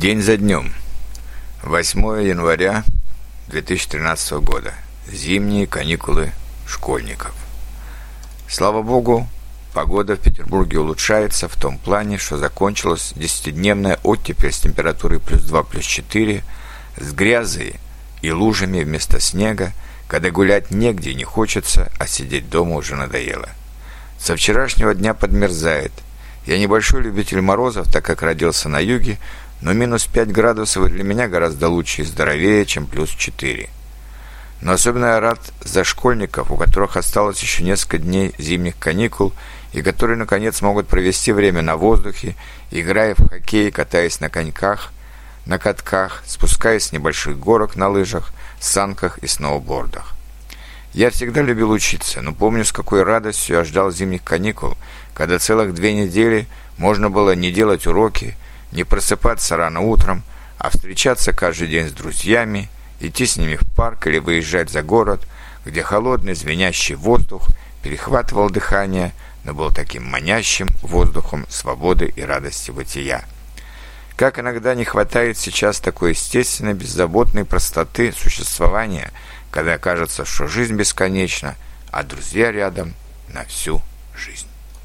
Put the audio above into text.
День за днем. 8 января 2013 года. Зимние каникулы школьников. Слава богу, погода в Петербурге улучшается в том плане, что закончилась 10-дневная оттепель с температурой плюс 2, плюс 4, с грязью и лужами вместо снега, когда гулять негде и не хочется, а сидеть дома уже надоело. Со вчерашнего дня подмерзает. Я небольшой любитель морозов, так как родился на юге, но минус 5 градусов для меня гораздо лучше и здоровее, чем плюс 4. Но особенно я рад за школьников, у которых осталось еще несколько дней зимних каникул, и которые, наконец, могут провести время на воздухе, играя в хоккей, катаясь на коньках, на катках, спускаясь с небольших горок на лыжах, санках и сноубордах. Я всегда любил учиться, но помню, с какой радостью я ждал зимних каникул, когда целых 2 недели можно было не делать уроки, не просыпаться рано утром, а встречаться каждый день с друзьями, идти с ними в парк или выезжать за город, где холодный звенящий воздух перехватывал дыхание, но был таким манящим воздухом свободы и радости бытия. Как иногда не хватает сейчас такой естественной, беззаботной простоты существования, когда кажется, что жизнь бесконечна, а друзья рядом на всю жизнь.